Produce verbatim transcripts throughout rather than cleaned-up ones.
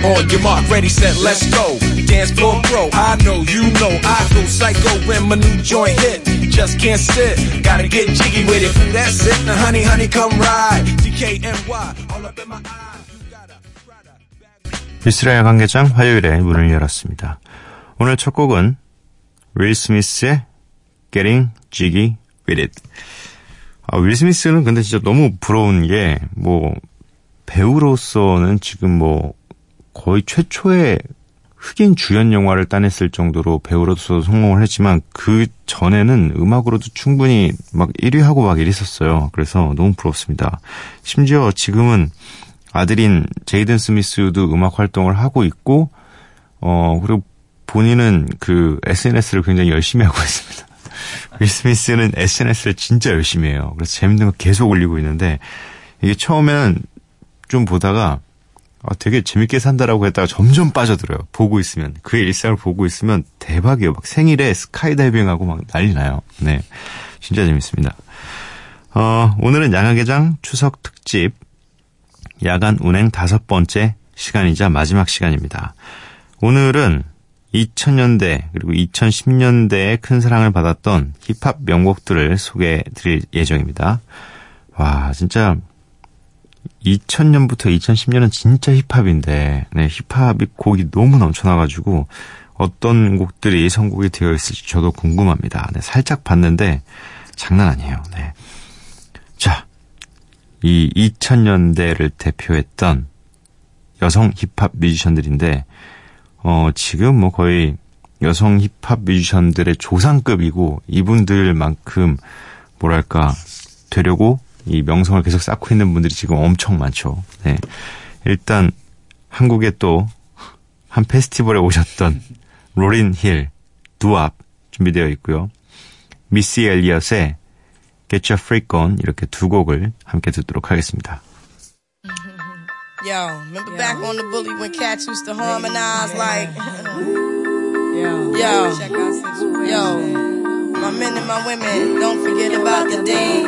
On your mark, ready, set, let's go. Dance floor bro, I know, you know, I go psycho when my new joint hit. Just can't sit, gotta get jiggy with it. That's it, now honey, honey, come ride. D K N Y, all up in my eyes. You gotta ride a bag. 미쓰라 야간개장 화요일에 문을 열었습니다. 오늘 첫 곡은 윌 스미스의 Gettin' Jiggy with It. 아, 윌 스미스는 근데 진짜 너무 부러운 게, 뭐, 배우로서는 지금 뭐, 거의 최초의 흑인 주연 영화를 따냈을 정도로 배우로서 성공을 했지만 그 전에는 음악으로도 충분히 막 일 위하고 막 이랬었어요. 그래서 너무 부럽습니다. 심지어 지금은 아들인 제이든 스미스도 음악 활동을 하고 있고, 어, 그리고 본인은 그 에스엔에스를 굉장히 열심히 하고 있습니다. 윌 스미스는 에스엔에스를 진짜 열심히 해요. 그래서 재밌는 거 계속 올리고 있는데, 이게 처음에는 좀 보다가 아, 되게 재밌게 산다라고 했다가 점점 빠져들어요. 보고 있으면, 그의 일상을 보고 있으면 대박이에요. 막 생일에 스카이다이빙하고 막 난리 나요. 네, 진짜 재밌습니다. 어, 오늘은 야간개장 추석 특집 야간 운행 다섯 번째 시간이자 마지막 시간입니다. 오늘은 이천 년대 그리고 이천십 년대에 큰 사랑을 받았던 힙합 명곡들을 소개해드릴 예정입니다. 와, 진짜 이천 년부터 이천십 년은 진짜 힙합인데, 네, 힙합이 곡이 너무 넘쳐나가지고 어떤 곡들이 선곡이 되어 있을지 저도 궁금합니다. 네, 살짝 봤는데 장난 아니에요. 네. 자, 이 이천 년대를 대표했던 여성 힙합 뮤지션들인데, 어, 지금 뭐 거의 여성 힙합 뮤지션들의 조상급이고, 이분들만큼 뭐랄까 되려고 이 명성을 계속 쌓고 있는 분들이 지금 엄청 많죠. 네. 일단 한국에 또 한 페스티벌에 오셨던 로린 힐, 두왑 준비되어 있고요. 미시 엘리엇의 Get Your Freak On, 이렇게 두 곡을 함께 듣도록 하겠습니다. Yo, remember yo. Back on the bully when cats used to harmonize yeah. like Yo, yo, check out yo, my men and my women, don't forget yo, about the dame.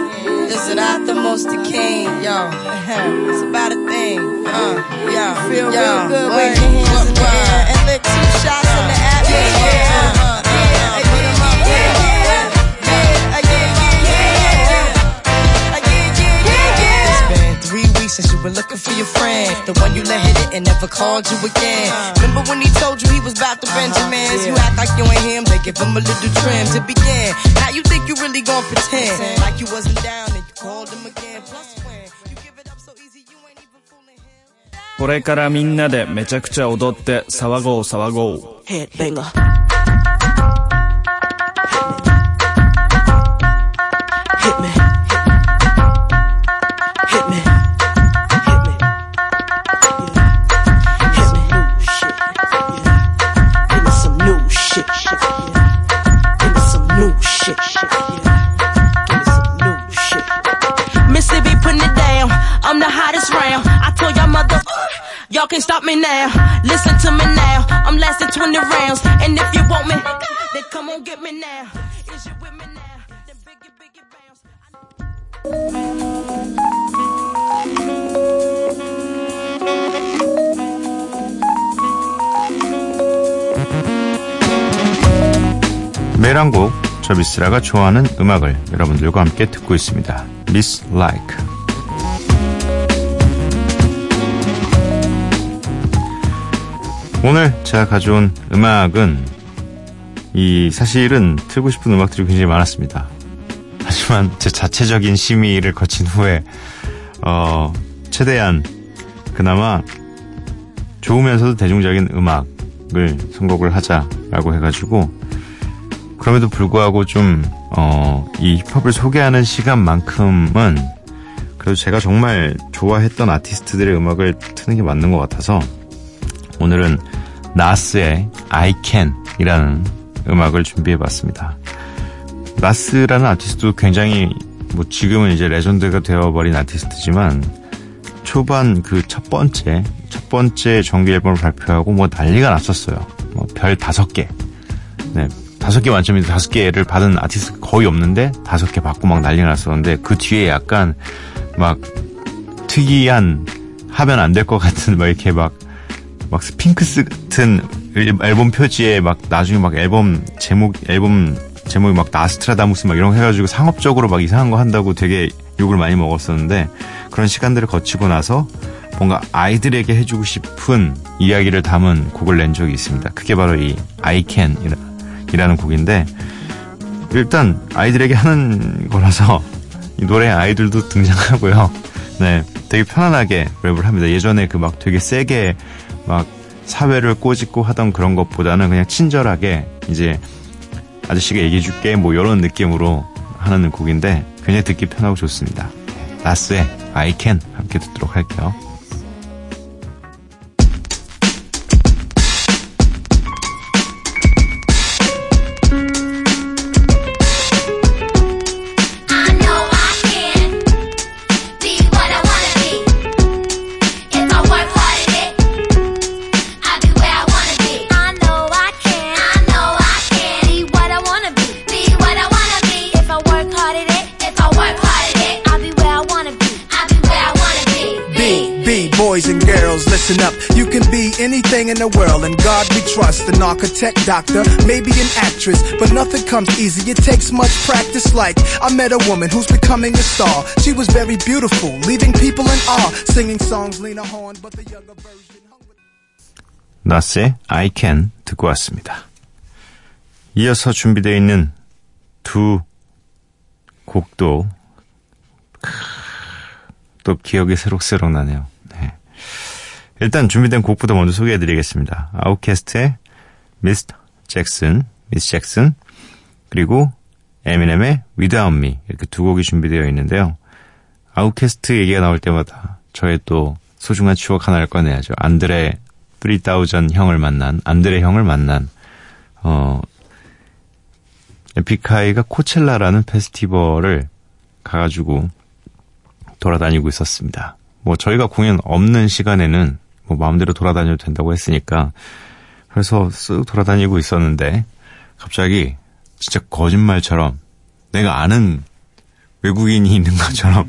This is not the most the king, yo. It's about a thing, uh, yo. Feel yo. Real good when your hands in the air and lick two shots in the atmosphere. Uh, yeah, yeah, yeah, yeah, yeah, yeah, yeah. It's been three weeks since you were looking for your friend. The one you let hit it and never called you again. Remember when he told you he was about to Benjamins? You act like you ain't him, they give him a little trim to begin. Now you think you really gon' pretend like you wasn't down and you called him again. Plus when you give it up so easy you ain't even fooling him.これからみんなでめちゃくちゃ踊って騒ごう騒ごう。Headbanger. Y'all can't stop me now. Listen to me now. I'm lasting twenty rounds. And if you want me, then come on get me now. Is you with me now? Then biggie, biggie bounce. 매일 한 곡, 저 미쓰라가 좋아하는 음악을 여러분들과 함께 듣고 있습니다. Miss Like. 오늘 제가 가져온 음악은, 이 사실은 틀고 싶은 음악들이 굉장히 많았습니다. 하지만 제 자체적인 심의를 거친 후에 어 최대한 그나마 좋으면서도 대중적인 음악을 선곡을 하자라고 해가지고, 그럼에도 불구하고 좀 어, 이 힙합을 소개하는 시간만큼은 그래도 제가 정말 좋아했던 아티스트들의 음악을 트는 게 맞는 것 같아서 오늘은 나스의 I Can 이라는 음악을 준비해봤습니다. 나스라는 아티스트도 굉장히 뭐 지금은 이제 레전드가 되어버린 아티스트지만 초반 그 첫 번째 첫 번째 정규 앨범을 발표하고 뭐 난리가 났었어요. 뭐 별 다섯 개, 네 다섯 개 만점인데 다섯 개를 받은 아티스트 거의 없는데 다섯 개 받고 막 난리가 났었는데 그 뒤에 약간 막 특이한 하면 안 될 것 같은 막 이렇게 막 막 스핑크스 같은 앨범 표지에 막 나중에 막 앨범 제목 앨범 제목이 막 나스트라다무스 막 이런 거 해가지고 상업적으로 막 이상한 거 한다고 되게 욕을 많이 먹었었는데 그런 시간들을 거치고 나서 뭔가 아이들에게 해주고 싶은 이야기를 담은 곡을 낸 적이 있습니다. 그게 바로 이 I Can 이라는 곡인데 일단 아이들에게 하는 거라서 이 노래에 아이들도 등장하고요. 네, 되게 편안하게 랩을 합니다. 예전에 그 막 되게 세게 막 사회를 꼬집고 하던 그런 것보다는 그냥 친절하게 이제 아저씨가 얘기해줄게 뭐 이런 느낌으로 하는 곡인데 굉장히 듣기 편하고 좋습니다. 나스의 I Can 함께 듣도록 할게요. Up. You can be anything in the world, and God we trust. An architect, doctor, maybe an actress, but nothing comes easy. It takes much practice. Like I met a woman who's becoming a star. She was very beautiful, leaving people in awe. Singing songs, Lena Horne, but the younger version. Nas의 I Can 듣고 왔습니다. 이어서 준비되어 있는 두 곡도 또 기억이 새록새록 나네요. 네. 일단 준비된 곡부터 먼저 소개해드리겠습니다. 아웃캐스트의 미스 잭슨, 미스 잭슨 그리고 에미넴의 Without Me 이렇게 두 곡이 준비되어 있는데요. 아웃캐스트 얘기가 나올 때마다 저의 또 소중한 추억 하나를 꺼내야죠. 안드레 삼천 형을 만난, 안드레 형을 만난 어 에픽하이가 코첼라라는 페스티벌을 가가지고 돌아다니고 있었습니다. 뭐 저희가 공연 없는 시간에는 뭐 마음대로 돌아다녀도 된다고 했으니까 그래서 쓱 돌아다니고 있었는데 갑자기 진짜 거짓말처럼 내가 아는 외국인이 있는 것처럼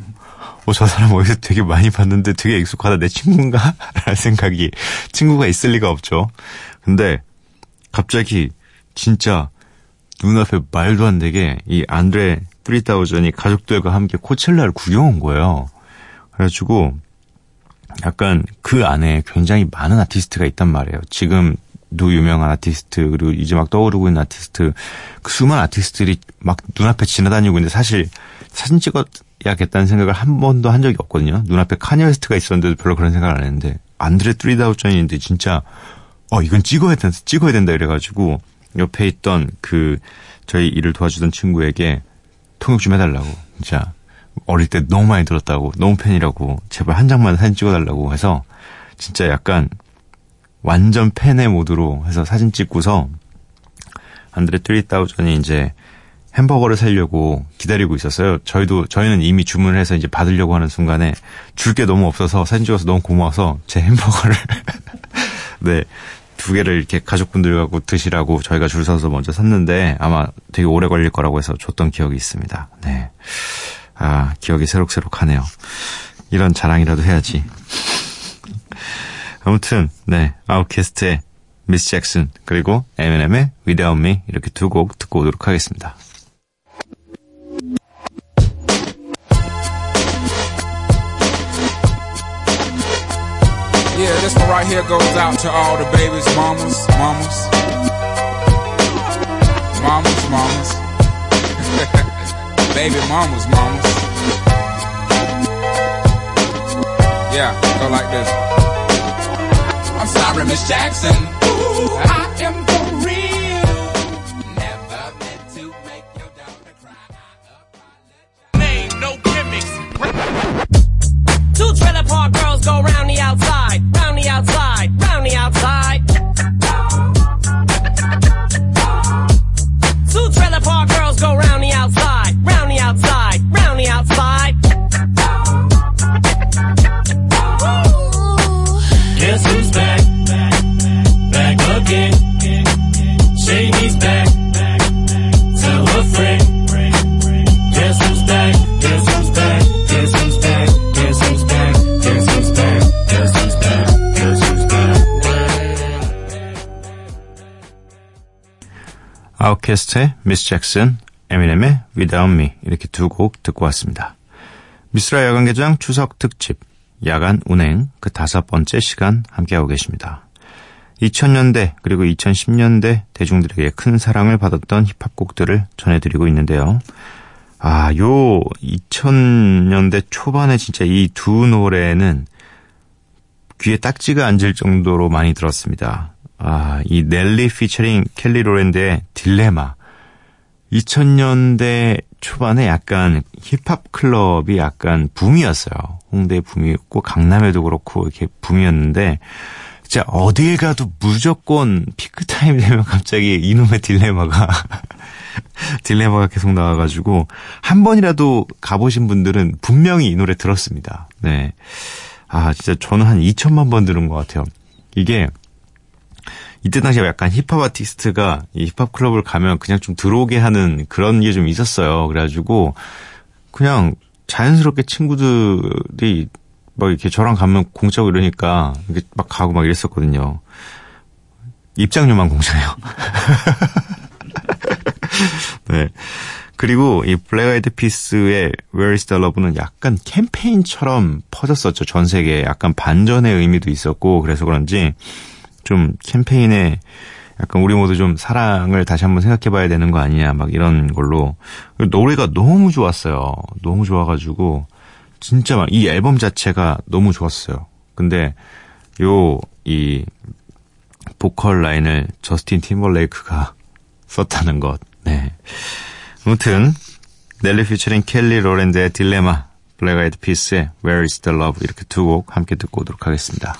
어, 저 사람 어디서 되게 많이 봤는데 되게 익숙하다 내 친구인가? 라는 생각이 친구가 있을 리가 없죠. 근데 갑자기 진짜 눈앞에 말도 안 되게 이 안드레 삼천이 가족들과 함께 코첼라를 구경 온 거예요. 그래가지고 약간 그 안에 굉장히 많은 아티스트가 있단 말이에요. 지금도 유명한 아티스트 그리고 이제 막 떠오르고 있는 아티스트 그 수많은 아티스트들이 막 눈앞에 지나다니고 있는데 사실 사진 찍어야겠다는 생각을 한 번도 한 적이 없거든요. 눈앞에 카니 웨스트가 있었는데도 별로 그런 생각을 안 했는데 안드레 삼천인데 진짜 어 이건 찍어야 된다 찍어야 된다 이래가지고 옆에 있던 그 저희 일을 도와주던 친구에게 통역 좀 해달라고 진짜 어릴 때 너무 많이 들었다고 너무 팬이라고 제발 한 장만 사진 찍어달라고 해서 진짜 약간 완전 팬의 모드로 해서 사진 찍고서 안드레 삼천이 이제 햄버거를 사려고 기다리고 있었어요. 저희도 저희는 이미 주문을 해서 이제 받으려고 하는 순간에 줄 게 너무 없어서 사진 찍어서 너무 고마워서 제 햄버거를 네 두 개를 이렇게 가족분들하고 드시라고 저희가 줄 서서 먼저 샀는데 아마 되게 오래 걸릴 거라고 해서 줬던 기억이 있습니다. 네. 아, 기억이 새록새록하네요. 이런 자랑이라도 해야지. 아무튼 네 아웃캐스트의 미스 잭슨 그리고 에미넴의 Without Me 이렇게 두 곡 듣고 오도록 하겠습니다. Yeah, this one right here goes out to all the babies, mamas, mamas, mamas, mamas. Baby mamas, mamas. Yeah, go like this. I'm sorry, Miss Jackson. Ooh, I am for real. Never meant to make your daughter cry. Outkast의 Miss Jackson, Eminem의 Without Me 이렇게 두 곡 듣고 왔습니다. 미쓰라 야간개장 추석 특집 야간 운행 그 다섯 번째 시간 함께하고 계십니다. 이천 년대 그리고 이천십 년대 대중들에게 큰 사랑을 받았던 힙합곡들을 전해드리고 있는데요. 아, 요 이천 년대 초반에 진짜 이 두 노래는 귀에 딱지가 앉을 정도로 많이 들었습니다. 아, 이 넬리 피처링 켈리 로랜드의 딜레마. 이천 년대 초반에 약간 힙합 클럽이 약간 붐이었어요. 홍대 붐이었고 강남에도 그렇고 이렇게 붐이었는데 진짜 어딜 가도 무조건 피크타임 되면 갑자기 이놈의 딜레마가 딜레마가 계속 나와가지고 한 번이라도 가보신 분들은 분명히 이 노래 들었습니다. 네, 아 진짜 저는 한 이천만 번 들은 것 같아요. 이게 이때 당시에 약간 힙합 아티스트가 이 힙합 클럽을 가면 그냥 좀 들어오게 하는 그런 게 좀 있었어요. 그래가지고 그냥 자연스럽게 친구들이 막 이렇게 저랑 가면 공짜고 이러니까 이렇게 막 가고 막 이랬었거든요. 입장료만 공짜예요. 네. 그리고 이 블랙 아이드 피스의 Where Is the Love는 약간 캠페인처럼 퍼졌었죠. 전 세계에 약간 반전의 의미도 있었고 그래서 그런지 좀 캠페인에 약간 우리 모두 좀 사랑을 다시 한번 생각해봐야 되는 거 아니냐 막 이런 걸로 노래가 너무 좋았어요. 너무 좋아가지고 진짜 막 이 앨범 자체가 너무 좋았어요. 근데 요 이 보컬 라인을 저스틴 팀벌레이크가 썼다는 것. 네. 아무튼 넬리 피처링 켈리 로랜드의 딜레마, 블랙 아이드 피스의 Where Is the Love 이렇게 두 곡 함께 듣고 오도록 하겠습니다.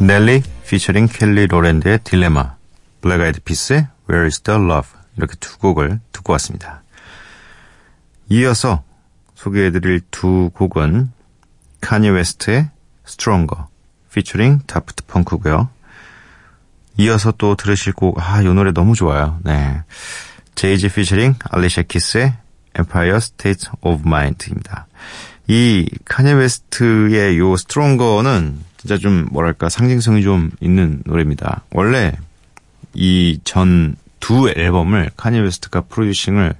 넬리 피처링 켈리 로랜드의 딜레마, 블랙 아이드 피스의 Where is the Love 이렇게 두 곡을 듣고 왔습니다. 이어서 소개해드릴 두 곡은 Kanye West의 Stronger 피처링 다프트 펑크고요. 이어서 또 들으실 곡, 아, 이 노래 너무 좋아요. 네, 제이지 피처링 알리샤 키스의 Empire State of Mind입니다. 이 Kanye West의 요 Stronger는 진짜 좀 뭐랄까 상징성이 좀 있는 노래입니다. 원래 이 전 두 앨범을 카니 웨스트가 프로듀싱을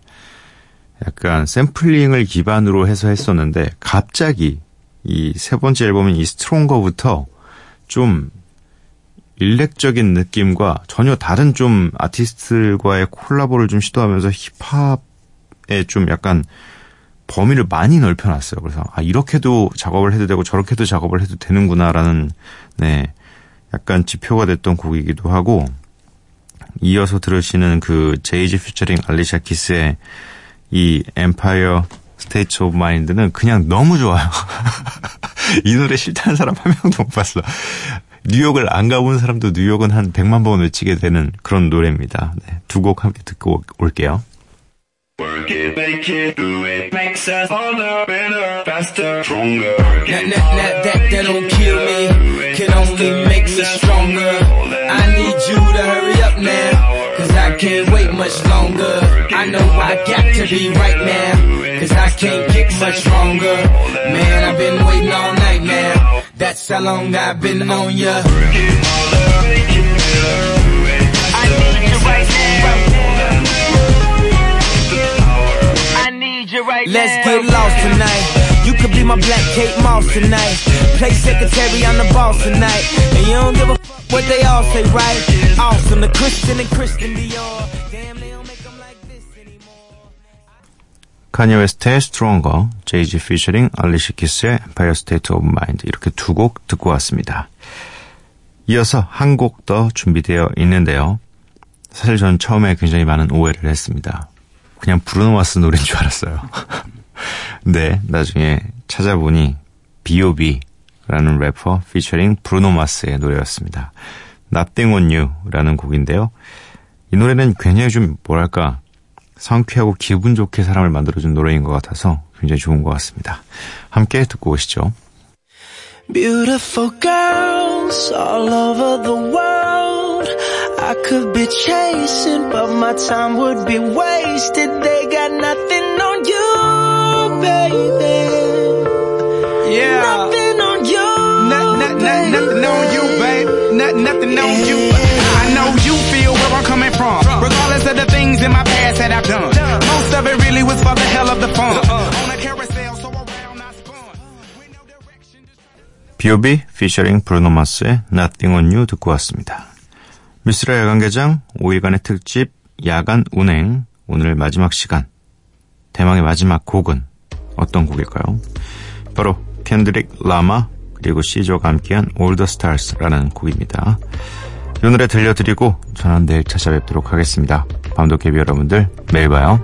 약간 샘플링을 기반으로 해서 했었는데 갑자기 이 세 번째 앨범인 이 스트롱거부터 좀 일렉적인 느낌과 전혀 다른 좀 아티스트들과의 콜라보를 좀 시도하면서 힙합에 좀 약간 범위를 많이 넓혀놨어요. 그래서 아 이렇게도 작업을 해도 되고 저렇게도 작업을 해도 되는구나라는 네 약간 지표가 됐던 곡이기도 하고 이어서 들으시는 그 제이지 피처링 알리샤 키스의 이 Empire State of Mind는 그냥 너무 좋아요. 이 노래 싫다는 사람 한 명도 못 봤어. 뉴욕을 안 가본 사람도 뉴욕은 한 백만 번 외치게 되는 그런 노래입니다. 네, 두 곡 함께 듣고 올게요. Work it, make it, do it, makes us harder, better, faster, stronger. Work it, nah, nah, nah, that, that don't kill me, can only make me stronger. I need you to hurry up now, cause I can't wait much longer. I know I got to be right now, cause I can't get much stronger. Man, I've been waiting all night now, that's how long I've been on ya. Work it, harder, make it better, I need you right now. Let's get lost tonight. You could be my black Kate Moss tonight. Play secretary on the ball tonight. And you don't give a fuck what they all say, right? Awesome, the Christian and Christian Dior. Damn, they don't make them like this anymore. Kanye West의 Stronger, 제이지 featuring Alicia Keys의 Empire State of Mind 이렇게 두 곡 듣고 왔습니다. 이어서 한 곡 더 준비되어 있는데요. 사실 저는 처음에 굉장히 많은 오해를 했습니다. 그냥 브루노 마스 노래인 줄 알았어요. 네, 나중에 찾아보니 비 오 비라는 래퍼 피처링 브루노 마스의 노래였습니다. Nothing on You라는 곡인데요. 이 노래는 굉장히 좀 뭐랄까 상쾌하고 기분 좋게 사람을 만들어준 노래인 것 같아서 굉장히 좋은 것 같습니다. 함께 듣고 오시죠. Beautiful girls all over the world I could be chasing but my time would be wasted They got nothing on you baby yeah. Nothing on you not, not, not, Nothing on you babe not, Nothing on yeah. you I know you feel where I'm coming from Regardless of the things in my past that I've done Most of it really was for the hell of the fun On a carousel so around I spun 비 오 비 피처링 브루노 마스의 Nothing on You 듣고 왔습니다. 미쓰라 야간개장 오일간의 특집 야간 운행 오늘 마지막 시간 대망의 마지막 곡은 어떤 곡일까요? 바로 켄드릭 라마 그리고 시조가 함께한 All the Stars라는 곡입니다. 이 노래 들려드리고 저는 내일 찾아뵙도록 하겠습니다. 밤도깨비 여러분들 매일 봐요.